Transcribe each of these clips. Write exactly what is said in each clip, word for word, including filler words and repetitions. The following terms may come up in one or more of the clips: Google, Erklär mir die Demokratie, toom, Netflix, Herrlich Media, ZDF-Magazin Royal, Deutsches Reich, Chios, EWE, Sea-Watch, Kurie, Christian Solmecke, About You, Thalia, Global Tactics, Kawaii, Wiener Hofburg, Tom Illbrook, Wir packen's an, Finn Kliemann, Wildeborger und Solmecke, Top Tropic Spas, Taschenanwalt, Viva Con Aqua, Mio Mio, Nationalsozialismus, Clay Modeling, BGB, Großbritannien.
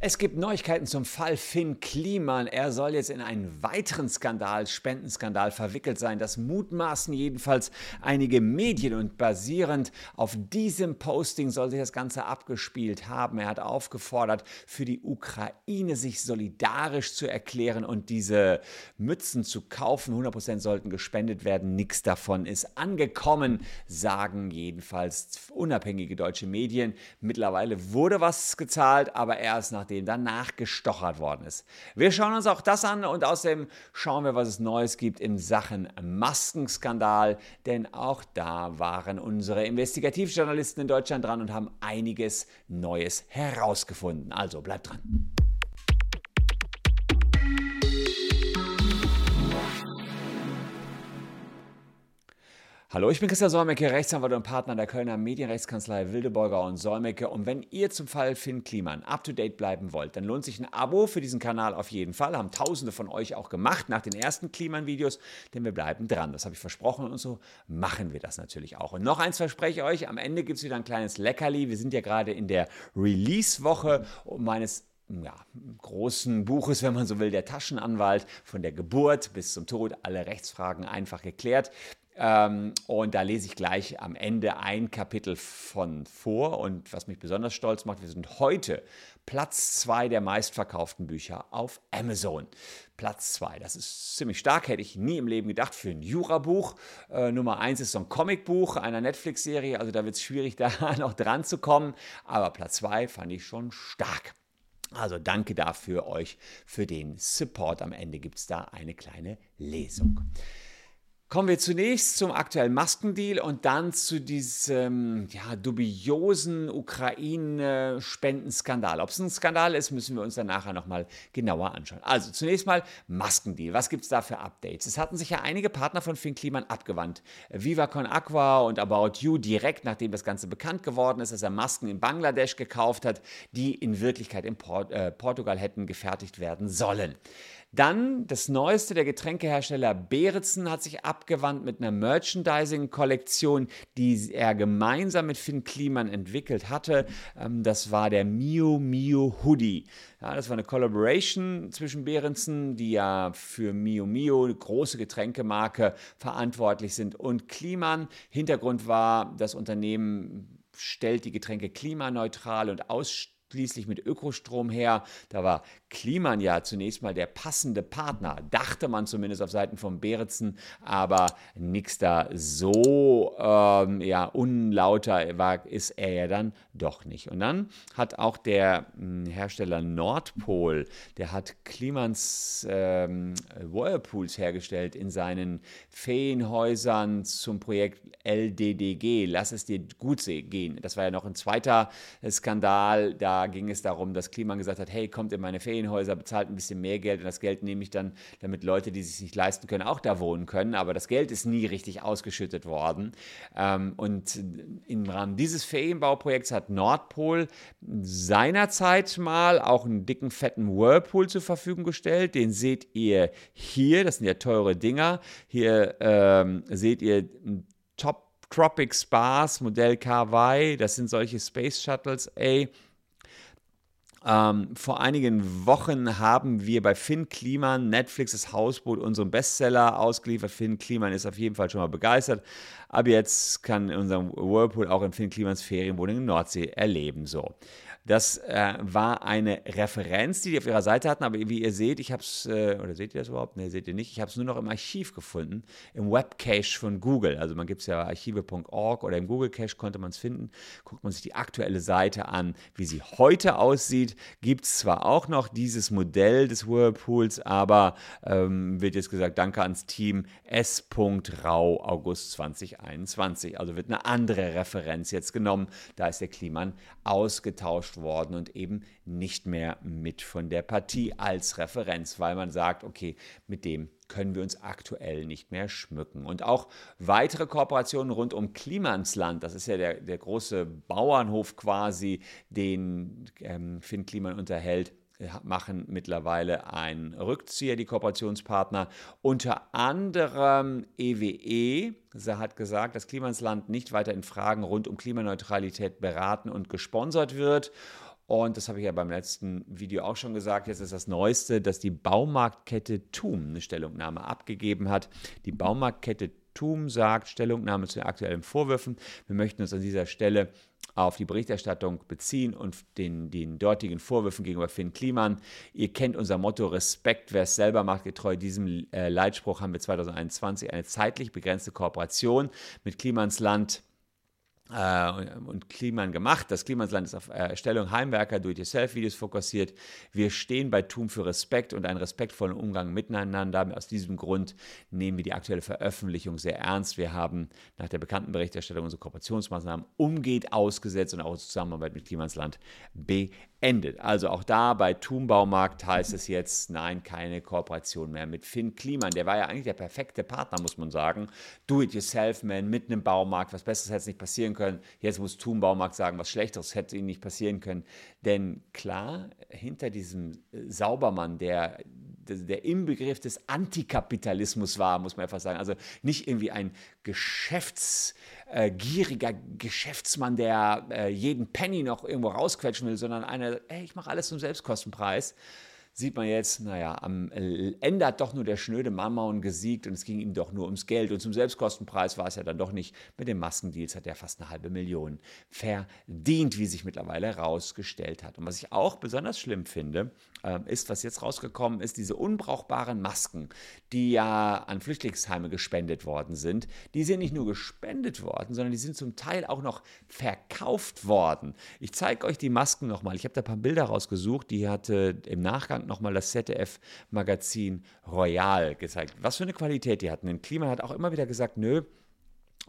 Es gibt Neuigkeiten zum Fall Finn Kliemann. Er soll jetzt in einen weiteren Skandal, Spendenskandal, verwickelt sein. Das mutmaßen jedenfalls einige Medien und basierend auf diesem Posting soll sich das Ganze abgespielt haben. Er hat aufgefordert, für die Ukraine sich solidarisch zu erklären und diese Mützen zu kaufen. hundert Prozent sollten gespendet werden. Nichts davon ist angekommen, sagen jedenfalls unabhängige deutsche Medien. Mittlerweile wurde was gezahlt, aber erst nachdem danach gestochert worden ist. Wir schauen uns auch das an und außerdem schauen wir, was es Neues gibt in Sachen Maskenskandal, denn auch da waren unsere Investigativjournalisten in Deutschland dran und haben einiges Neues herausgefunden. Also bleibt dran. Hallo, ich bin Christian Solmecke, Rechtsanwalt und Partner der Kölner Medienrechtskanzlei Wildeborger und Solmecke. Und wenn ihr zum Fall Finn Kliemann up-to-date bleiben wollt, dann lohnt sich ein Abo für diesen Kanal auf jeden Fall. Haben Tausende von euch auch gemacht nach den ersten Kliemann-Videos, denn wir bleiben dran. Das habe ich versprochen und so machen wir das natürlich auch. Und noch eins verspreche ich euch, am Ende gibt es wieder ein kleines Leckerli. Wir sind ja gerade in der Release-Woche meines Ja, großen Buches, wenn man so will, der Taschenanwalt, von der Geburt bis zum Tod, alle Rechtsfragen einfach geklärt. Ähm, und da lese ich gleich am Ende ein Kapitel von vor und was mich besonders stolz macht, wir sind heute Platz zwei der meistverkauften Bücher auf Amazon. Platz zwei, das ist ziemlich stark, hätte ich nie im Leben gedacht für ein Jurabuch. Äh, Nummer eins ist so ein Comicbuch einer Netflix-Serie, also da wird es schwierig, da noch dran zu kommen, aber Platz zwei fand ich schon stark. Also danke dafür euch, für den Support. Am Ende gibt es da eine kleine Lesung. Kommen wir zunächst zum aktuellen Maskendeal und dann zu diesem ja, dubiosen Ukraine-Spendenskandal. Ob es ein Skandal ist, müssen wir uns dann nachher nochmal genauer anschauen. Also zunächst mal Maskendeal. Was gibt es da für Updates? Es hatten sich ja einige Partner von Finn Kliemann abgewandt. Viva Con Aqua und About You direkt, nachdem das Ganze bekannt geworden ist, dass er Masken in Bangladesch gekauft hat, die in Wirklichkeit in Port- äh, Portugal hätten gefertigt werden sollen. Dann das Neueste, der Getränkehersteller Beritzen hat sich abgewandt mit einer Merchandising-Kollektion, die er gemeinsam mit Finn Kliemann entwickelt hatte. Das war der Mio Mio Hoodie. Ja, das war eine Collaboration zwischen Beritzen, die ja für Mio Mio, eine große Getränkemarke, verantwortlich sind, und Kliemann. Hintergrund war, das Unternehmen stellt die Getränke klimaneutral und ausschließlich schließlich mit Ökostrom her. Da war Kliemann ja zunächst mal der passende Partner, dachte man zumindest auf Seiten von Beritzen, aber nichts da so ähm, ja, unlauter war, ist er ja dann doch nicht. Und dann hat auch der mh, Hersteller Nordpol, der hat Kliemanns ähm, Whirlpools hergestellt in seinen Ferienhäusern zum Projekt L D D G, lass es dir gut gehen. Das war ja noch ein zweiter Skandal, da Da ging es darum, dass Kliemann gesagt hat, hey, kommt in meine Ferienhäuser, bezahlt ein bisschen mehr Geld und das Geld nehme ich dann, damit Leute, die sich nicht leisten können, auch da wohnen können. Aber das Geld ist nie richtig ausgeschüttet worden. Und im Rahmen dieses Ferienbauprojekts hat Nordpol seinerzeit mal auch einen dicken, fetten Whirlpool zur Verfügung gestellt. Den seht ihr hier, das sind ja teure Dinger. Hier ähm, seht ihr Top Tropic Spas, Modell Kawaii, das sind solche Space Shuttles, ey. Ähm, vor einigen Wochen haben wir bei Finn Kliemann, Netflix, das Hausboot, unserem Bestseller ausgeliefert. Finn Kliemann ist auf jeden Fall schon mal begeistert. Aber jetzt kann unser Whirlpool auch in Finn Kliemanns Ferienwohnung in Nordsee erleben. So. Das äh, war eine Referenz, die die auf ihrer Seite hatten. Aber wie ihr seht, ich habe es, äh, oder seht ihr das überhaupt? Ne, seht ihr nicht. Ich habe es nur noch im Archiv gefunden, im Webcache von Google. Also man gibt es ja archive Punkt org oder im Google-Cache konnte man es finden. Guckt man sich die aktuelle Seite an, wie sie heute aussieht. Gibt es zwar auch noch dieses Modell des Whirlpools, aber ähm, wird jetzt gesagt, danke ans Team S Punkt Rau August zwanzig einundzwanzig. Also wird eine andere Referenz jetzt genommen. Da ist der Kliemann ausgetauscht worden und eben nicht mehr mit von der Partie als Referenz, weil man sagt, okay, mit dem können wir uns aktuell nicht mehr schmücken. Und auch weitere Kooperationen rund um Kliemannsland, das ist ja der, der große Bauernhof quasi, den ähm, Finn Kliemann unterhält, machen mittlerweile einen Rückzieher, die Kooperationspartner. Unter anderem E W E hat gesagt, dass Kliemannsland nicht weiter in Fragen rund um Klimaneutralität beraten und gesponsert wird. Und das habe ich ja beim letzten Video auch schon gesagt, jetzt ist das Neueste, dass die Baumarktkette Toom eine Stellungnahme abgegeben hat. Die Baumarktkette Toom sagt, Stellungnahme zu den aktuellen Vorwürfen. Wir möchten uns an dieser Stelle auf die Berichterstattung beziehen und den, den dortigen Vorwürfen gegenüber Finn Kliemann. Ihr kennt unser Motto, Respekt, wer es selber macht, getreu. Diesem äh, Leitspruch haben wir zwanzig einundzwanzig eine zeitlich begrenzte Kooperation mit Kliemanns Land und Kliemann gemacht. Das Kliemannsland ist auf Erstellung Heimwerker, Do-it-yourself-Videos fokussiert. Wir stehen bei Toom für Respekt und einen respektvollen Umgang miteinander. Aus diesem Grund nehmen wir die aktuelle Veröffentlichung sehr ernst. Wir haben nach der bekannten Berichterstattung unsere Kooperationsmaßnahmen umgehend ausgesetzt und auch unsere Zusammenarbeit mit Kliemannsland beendet. Also auch da bei Toom Baumarkt heißt es jetzt, nein, keine Kooperation mehr mit Finn Kliemann. Der war ja eigentlich der perfekte Partner, muss man sagen. Do-it-yourself-Man mit einem Baumarkt. Was Besseres hätte es nicht passieren können. Jetzt muss Toom Baumarkt sagen, was Schlechteres hätte ihnen nicht passieren können. Denn klar, hinter diesem Saubermann, der, der im Begriff des Antikapitalismus war, muss man einfach sagen, also nicht irgendwie ein geschäftsgieriger Geschäftsmann, der jeden Penny noch irgendwo rausquetschen will, sondern einer, ey, ich mache alles zum Selbstkostenpreis. Sieht man jetzt, naja, am Ende hat doch nur der schnöde Mammon gesiegt und es ging ihm doch nur ums Geld. Und zum Selbstkostenpreis war es ja dann doch nicht. Mit den Maskendeals hat er fast eine halbe Million verdient, wie sich mittlerweile herausgestellt hat. Und was ich auch besonders schlimm finde, ist, was jetzt rausgekommen ist, diese unbrauchbaren Masken, die ja an Flüchtlingsheime gespendet worden sind. Die sind nicht nur gespendet worden, sondern die sind zum Teil auch noch verkauft worden. Ich zeige euch die Masken nochmal. Ich habe da ein paar Bilder rausgesucht, die hatte im Nachgang nochmal das Z D F-Magazin Royal gezeigt. Was für eine Qualität die hatten. Denn Kliemann hat auch immer wieder gesagt, nö,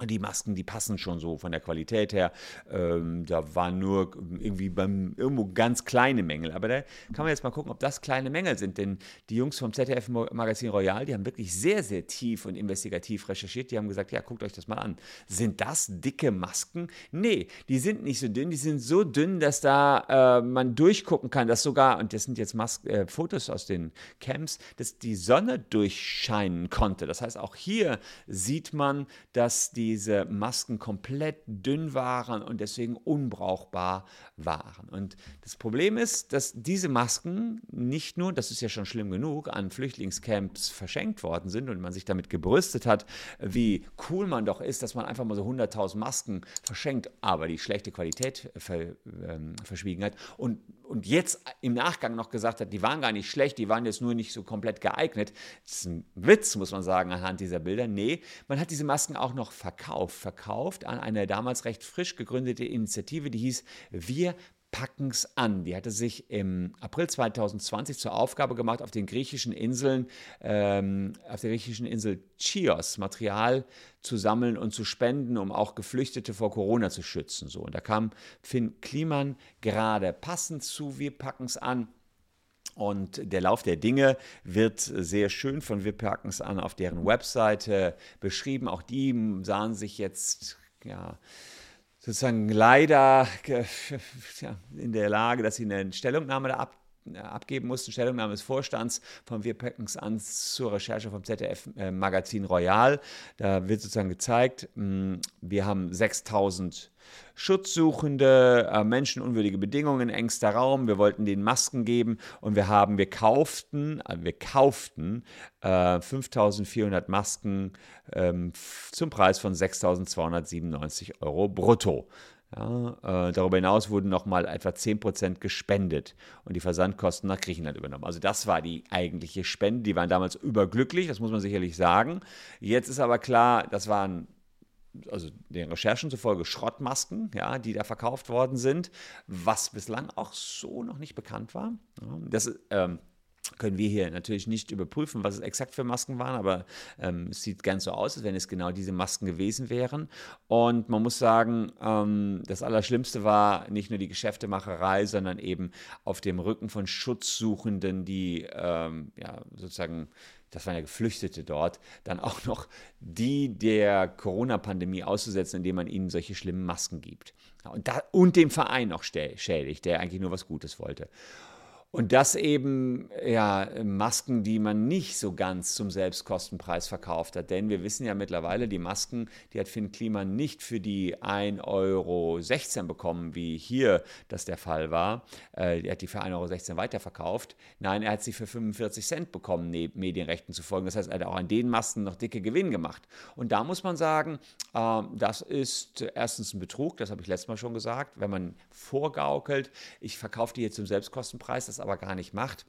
die Masken, die passen schon so von der Qualität her. Ähm, da waren nur irgendwie beim, irgendwo ganz kleine Mängel. Aber da kann man jetzt mal gucken, ob das kleine Mängel sind. Denn die Jungs vom Z D F-Magazin Royal, die haben wirklich sehr, sehr tief und investigativ recherchiert. Die haben gesagt, ja, guckt euch das mal an. Sind das dicke Masken? Nee, die sind nicht so dünn. Die sind so dünn, dass da äh, man durchgucken kann, dass sogar, und das sind jetzt Mas- äh, Fotos aus den Camps, dass die Sonne durchscheinen konnte. Das heißt, auch hier sieht man, dass die diese Masken komplett dünn waren und deswegen unbrauchbar waren. Und das Problem ist, dass diese Masken nicht nur, das ist ja schon schlimm genug, an Flüchtlingscamps verschenkt worden sind und man sich damit gebrüstet hat, wie cool man doch ist, dass man einfach mal so hunderttausend Masken verschenkt, aber die schlechte Qualität ver, äh, verschwiegen hat und, und jetzt im Nachgang noch gesagt hat, die waren gar nicht schlecht, die waren jetzt nur nicht so komplett geeignet. Das ist ein Witz, muss man sagen, anhand dieser Bilder. Nee, man hat diese Masken auch noch verkauft. Verkauf, verkauft an eine damals recht frisch gegründete Initiative, die hieß Wir packen's an. Die hatte sich im April zwanzig zwanzig zur Aufgabe gemacht, auf den griechischen Inseln, ähm, auf der griechischen Insel Chios Material zu sammeln und zu spenden, um auch Geflüchtete vor Corona zu schützen. So, und da kam Finn Kliemann gerade passend zu Wir packen's an. Und der Lauf der Dinge wird sehr schön von Wir packen's an auf deren Webseite beschrieben. Auch die sahen sich jetzt, ja, sozusagen leider ja, in der Lage, dass sie eine Stellungnahme da ab, abgeben mussten. Stellungnahme des Vorstands von Wir packen's an zur Recherche vom Z D F-Magazin Royal. Da wird sozusagen gezeigt, wir haben sechstausend Schutzsuchende, äh, menschenunwürdige Bedingungen, engster Raum, wir wollten denen Masken geben und wir haben, wir kauften, äh, wir kauften äh, fünftausendvierhundert Masken ähm, f- zum Preis von sechstausendzweihundertsiebenundneunzig Euro brutto. Ja, äh, darüber hinaus wurden nochmal etwa zehn Prozent gespendet und die Versandkosten nach Griechenland übernommen. Also das war die eigentliche Spende, die waren damals überglücklich, das muss man sicherlich sagen. Jetzt ist aber klar, das waren, also den Recherchen zufolge, Schrottmasken, ja, die da verkauft worden sind, was bislang auch so noch nicht bekannt war. Das ähm, können wir hier natürlich nicht überprüfen, was es exakt für Masken waren, aber ähm, es sieht ganz so aus, als wenn es genau diese Masken gewesen wären. Und man muss sagen, ähm, das Allerschlimmste war nicht nur die Geschäftemacherei, sondern eben auf dem Rücken von Schutzsuchenden, die ähm, ja, sozusagen, das waren ja Geflüchtete dort, dann auch noch die der Corona-Pandemie auszusetzen, indem man ihnen solche schlimmen Masken gibt. Und, da, und dem Verein noch schädigt, der eigentlich nur was Gutes wollte. Und das eben, ja, Masken, die man nicht so ganz zum Selbstkostenpreis verkauft hat. Denn wir wissen ja mittlerweile, die Masken, die hat Finn Kliemann nicht für die ein Euro sechzehn bekommen, wie hier das der Fall war. Äh, er hat die für ein Euro sechzehn weiterverkauft. Nein, er hat sie für fünfundvierzig Cent bekommen, Medienrechten zu folgen. Das heißt, er hat auch an den Masken noch dicke Gewinn gemacht. Und da muss man sagen, äh, das ist erstens ein Betrug, das habe ich letztes Mal schon gesagt, wenn man vorgaukelt, ich verkaufe die jetzt zum Selbstkostenpreis, das aber gar nicht macht.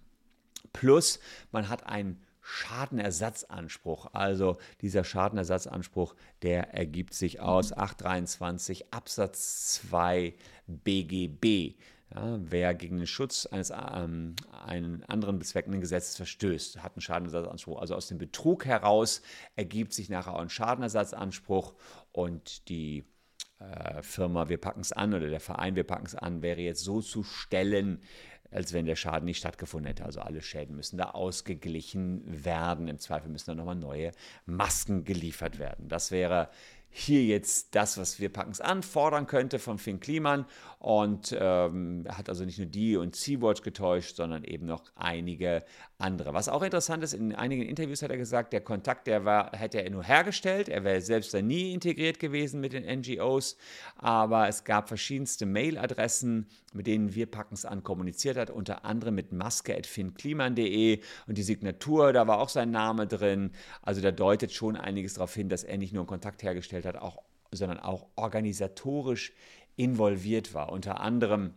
Plus, man hat einen Schadenersatzanspruch. Also dieser Schadenersatzanspruch, der ergibt sich aus achthundertdreiundzwanzig Absatz zwei B G B. Ja, wer gegen den Schutz eines ähm, einen anderen bezweckenden Gesetzes verstößt, hat einen Schadenersatzanspruch. Also aus dem Betrug heraus ergibt sich nachher auch ein Schadenersatzanspruch und die äh, Firma Wir packen's an oder der Verein Wir packen's an wäre jetzt so zu stellen, als wenn der Schaden nicht stattgefunden hätte. Also alle Schäden müssen da ausgeglichen werden. Im Zweifel müssen da nochmal neue Masken geliefert werden. Das wäre hier jetzt das, was Wir packen's an fordern könnte von Finn Kliemann. Und ähm, hat also nicht nur die und Sea-Watch getäuscht, sondern eben noch einige andere. Was auch interessant ist, in einigen Interviews hat er gesagt, der Kontakt, der war, hätte er nur hergestellt. Er wäre selbst da nie integriert gewesen mit den N G Os. Aber es gab verschiedenste Mailadressen, mit denen Wir packen's an kommuniziert hat, unter anderem mit maske at finn kliemann punkt de und die Signatur, da war auch sein Name drin. Also da deutet schon einiges darauf hin, dass er nicht nur einen Kontakt hergestellt hat, auch, sondern auch organisatorisch involviert war. Unter anderem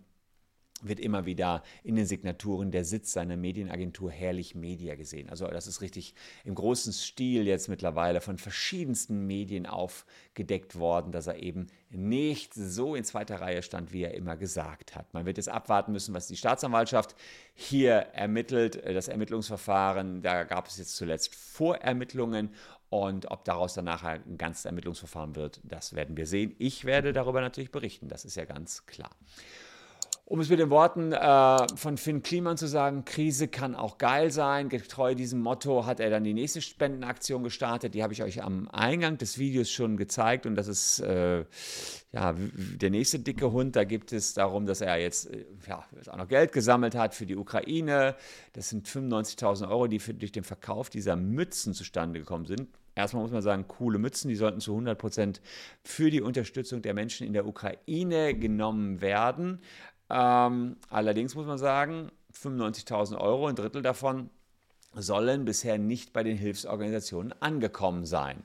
wird immer wieder in den Signaturen der Sitz seiner Medienagentur Herrlich Media gesehen. Also das ist richtig im großen Stil jetzt mittlerweile von verschiedensten Medien aufgedeckt worden, dass er eben nicht so in zweiter Reihe stand, wie er immer gesagt hat. Man wird jetzt abwarten müssen, was die Staatsanwaltschaft hier ermittelt. Das Ermittlungsverfahren, da gab es jetzt zuletzt Vorermittlungen. Und ob daraus dann nachher ein ganzes Ermittlungsverfahren wird, das werden wir sehen. Ich werde darüber natürlich berichten, das ist ja ganz klar. Um es mit den Worten äh, von Finn Kliemann zu sagen, Krise kann auch geil sein. Getreu diesem Motto hat er dann die nächste Spendenaktion gestartet. Die habe ich euch am Eingang des Videos schon gezeigt. Und das ist äh, ja, der nächste dicke Hund. Da gibt es darum, dass er jetzt, ja, jetzt auch noch Geld gesammelt hat für die Ukraine. Das sind fünfundneunzigtausend Euro, die für, durch den Verkauf dieser Mützen zustande gekommen sind. Erstmal muss man sagen, coole Mützen, die sollten zu hundert Prozent für die Unterstützung der Menschen in der Ukraine genommen werden. Ähm, allerdings muss man sagen, fünfundneunzigtausend Euro, ein Drittel davon, sollen bisher nicht bei den Hilfsorganisationen angekommen sein.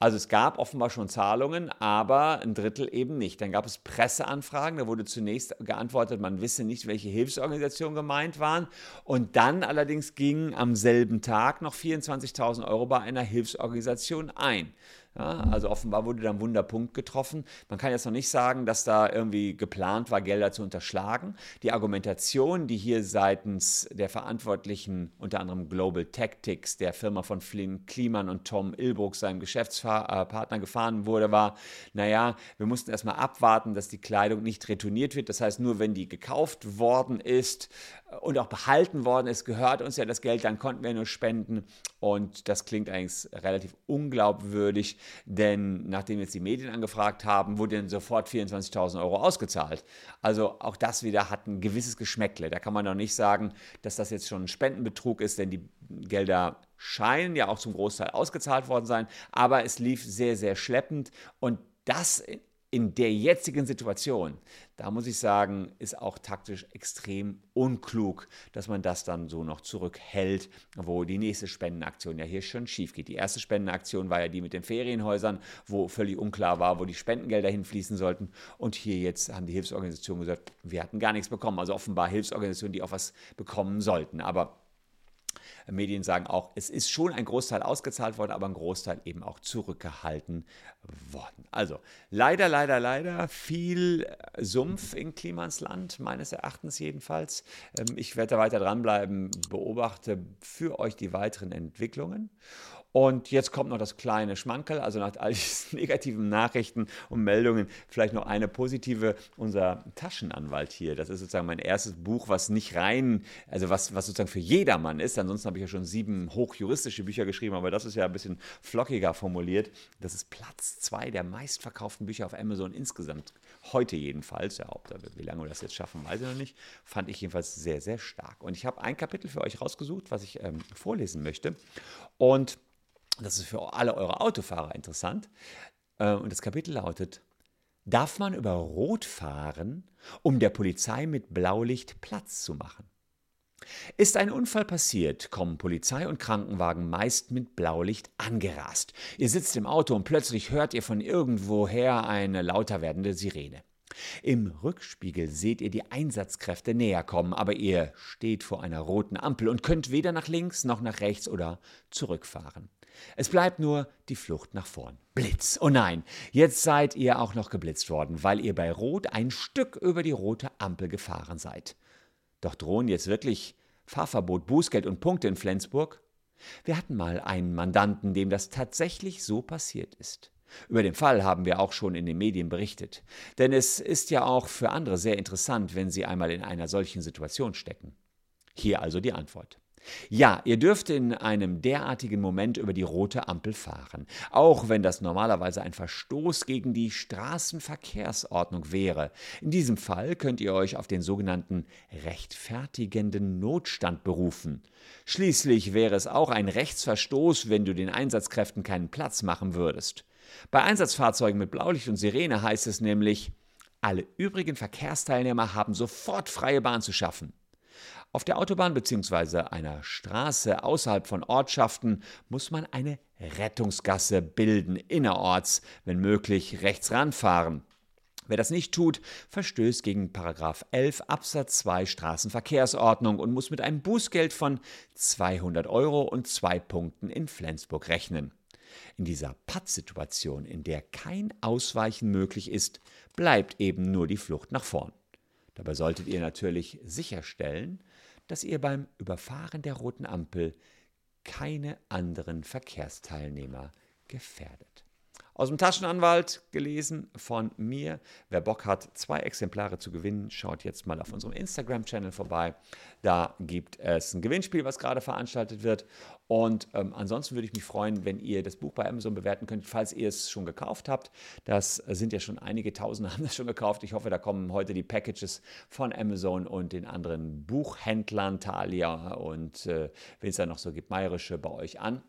Also es gab offenbar schon Zahlungen, aber ein Drittel eben nicht. Dann gab es Presseanfragen, da wurde zunächst geantwortet, man wisse nicht, welche Hilfsorganisationen gemeint waren. Und dann allerdings gingen am selben Tag noch vierundzwanzigtausend Euro bei einer Hilfsorganisation ein. Ja, also offenbar wurde da ein Wunderpunkt getroffen. Man kann jetzt noch nicht sagen, dass da irgendwie geplant war, Gelder zu unterschlagen. Die Argumentation, die hier seitens der Verantwortlichen, unter anderem Global Tactics, der Firma von Finn Kliemann und Tom Illbrook, seinem Geschäftspartner, gefahren wurde, war, naja, wir mussten erstmal abwarten, dass die Kleidung nicht retourniert wird. Das heißt, nur wenn die gekauft worden ist und auch behalten worden ist, gehört uns ja das Geld, dann konnten wir nur spenden. Und das klingt eigentlich relativ unglaubwürdig. Denn nachdem jetzt die Medien angefragt haben, wurde dann sofort vierundzwanzigtausend Euro ausgezahlt. Also auch das wieder hat ein gewisses Geschmäckle. Da kann man doch nicht sagen, dass das jetzt schon ein Spendenbetrug ist, denn die Gelder scheinen ja auch zum Großteil ausgezahlt worden sein. Aber es lief sehr, sehr schleppend. Und das in der jetzigen Situation, da muss ich sagen, ist auch taktisch extrem unklug, dass man das dann so noch zurückhält, wo die nächste Spendenaktion ja hier schon schief geht. Die erste Spendenaktion war ja die mit den Ferienhäusern, wo völlig unklar war, wo die Spendengelder hinfließen sollten. Und hier jetzt haben die Hilfsorganisationen gesagt, wir hatten gar nichts bekommen. Also offenbar Hilfsorganisationen, die auch was bekommen sollten. Aber Medien sagen auch, es ist schon ein Großteil ausgezahlt worden, aber ein Großteil eben auch zurückgehalten worden. Also leider, leider, leider viel Sumpf in Kliemanns Land, meines Erachtens jedenfalls. Ich werde da weiter dranbleiben, beobachte für euch die weiteren Entwicklungen. Und jetzt kommt noch das kleine Schmankerl, also nach all diesen negativen Nachrichten und Meldungen vielleicht noch eine positive, unser Taschenanwalt hier. Das ist sozusagen mein erstes Buch, was nicht rein, also was, was sozusagen für jedermann ist. Ansonsten habe ich ja schon sieben hochjuristische Bücher geschrieben, aber das ist ja ein bisschen flockiger formuliert. Das ist Platz zwei der meistverkauften Bücher auf Amazon insgesamt. Heute jedenfalls, ja, ob da, wie lange wir das jetzt schaffen, weiß ich noch nicht. Fand ich jedenfalls sehr, sehr stark. Und ich habe ein Kapitel für euch rausgesucht, was ich ähm, vorlesen möchte. Und das ist für alle eure Autofahrer interessant. Und das Kapitel lautet: Darf man über Rot fahren, um der Polizei mit Blaulicht Platz zu machen? Ist ein Unfall passiert, kommen Polizei und Krankenwagen meist mit Blaulicht angerast. Ihr sitzt im Auto und plötzlich hört ihr von irgendwoher eine lauter werdende Sirene. Im Rückspiegel seht ihr die Einsatzkräfte näher kommen, aber ihr steht vor einer roten Ampel und könnt weder nach links noch nach rechts oder zurückfahren. Es bleibt nur die Flucht nach vorn. Blitz! Oh nein, jetzt seid ihr auch noch geblitzt worden, weil ihr bei Rot ein Stück über die rote Ampel gefahren seid. Doch drohen jetzt wirklich Fahrverbot, Bußgeld und Punkte in Flensburg? Wir hatten mal einen Mandanten, dem das tatsächlich so passiert ist. Über den Fall haben wir auch schon in den Medien berichtet. Denn es ist ja auch für andere sehr interessant, wenn sie einmal in einer solchen Situation stecken. Hier also die Antwort. Ja, ihr dürft in einem derartigen Moment über die rote Ampel fahren, auch wenn das normalerweise ein Verstoß gegen die Straßenverkehrsordnung wäre. In diesem Fall könnt ihr euch auf den sogenannten rechtfertigenden Notstand berufen. Schließlich wäre es auch ein Rechtsverstoß, wenn du den Einsatzkräften keinen Platz machen würdest. Bei Einsatzfahrzeugen mit Blaulicht und Sirene heißt es nämlich, alle übrigen Verkehrsteilnehmer haben sofort freie Bahn zu schaffen. Auf der Autobahn bzw. einer Straße außerhalb von Ortschaften muss man eine Rettungsgasse bilden, innerorts, wenn möglich rechts ranfahren. Wer das nicht tut, verstößt gegen Paragraph elf Absatz zwei Straßenverkehrsordnung und muss mit einem Bußgeld von zweihundert Euro und zwei Punkten in Flensburg rechnen. In dieser Pattsituation, in der kein Ausweichen möglich ist, bleibt eben nur die Flucht nach vorn. Dabei solltet ihr natürlich sicherstellen, dass ihr beim Überfahren der roten Ampel keine anderen Verkehrsteilnehmer gefährdet. Aus dem Taschenanwalt, gelesen von mir. Wer Bock hat, zwei Exemplare zu gewinnen, schaut jetzt mal auf unserem Instagram-Channel vorbei. Da gibt es ein Gewinnspiel, was gerade veranstaltet wird. Und ähm, ansonsten würde ich mich freuen, wenn ihr das Buch bei Amazon bewerten könnt, falls ihr es schon gekauft habt. Das sind ja schon einige Tausende, haben das schon gekauft. Ich hoffe, da kommen heute die Packages von Amazon und den anderen Buchhändlern, Thalia und äh, wen es da noch so gibt, Meirische, bei euch an.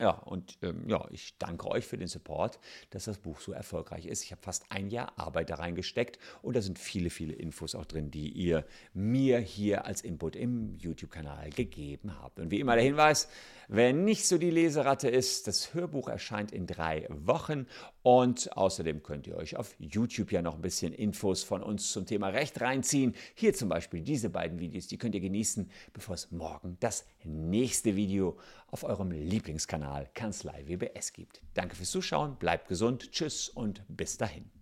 Ja, und ähm, ja, ich danke euch für den Support, dass das Buch so erfolgreich ist. Ich habe fast ein Jahr Arbeit da reingesteckt und da sind viele, viele Infos auch drin, die ihr mir hier als Input im YouTube-Kanal gegeben habt. Und wie immer der Hinweis, wer nicht so die Leseratte ist, das Hörbuch erscheint in drei Wochen und außerdem könnt ihr euch auf YouTube ja noch ein bisschen Infos von uns zum Thema Recht reinziehen. Hier zum Beispiel diese beiden Videos, die könnt ihr genießen, bevor es morgen das nächste Video auf eurem Lieblingskanal Kanzlei W B S gibt. Danke fürs Zuschauen, bleibt gesund, tschüss und bis dahin.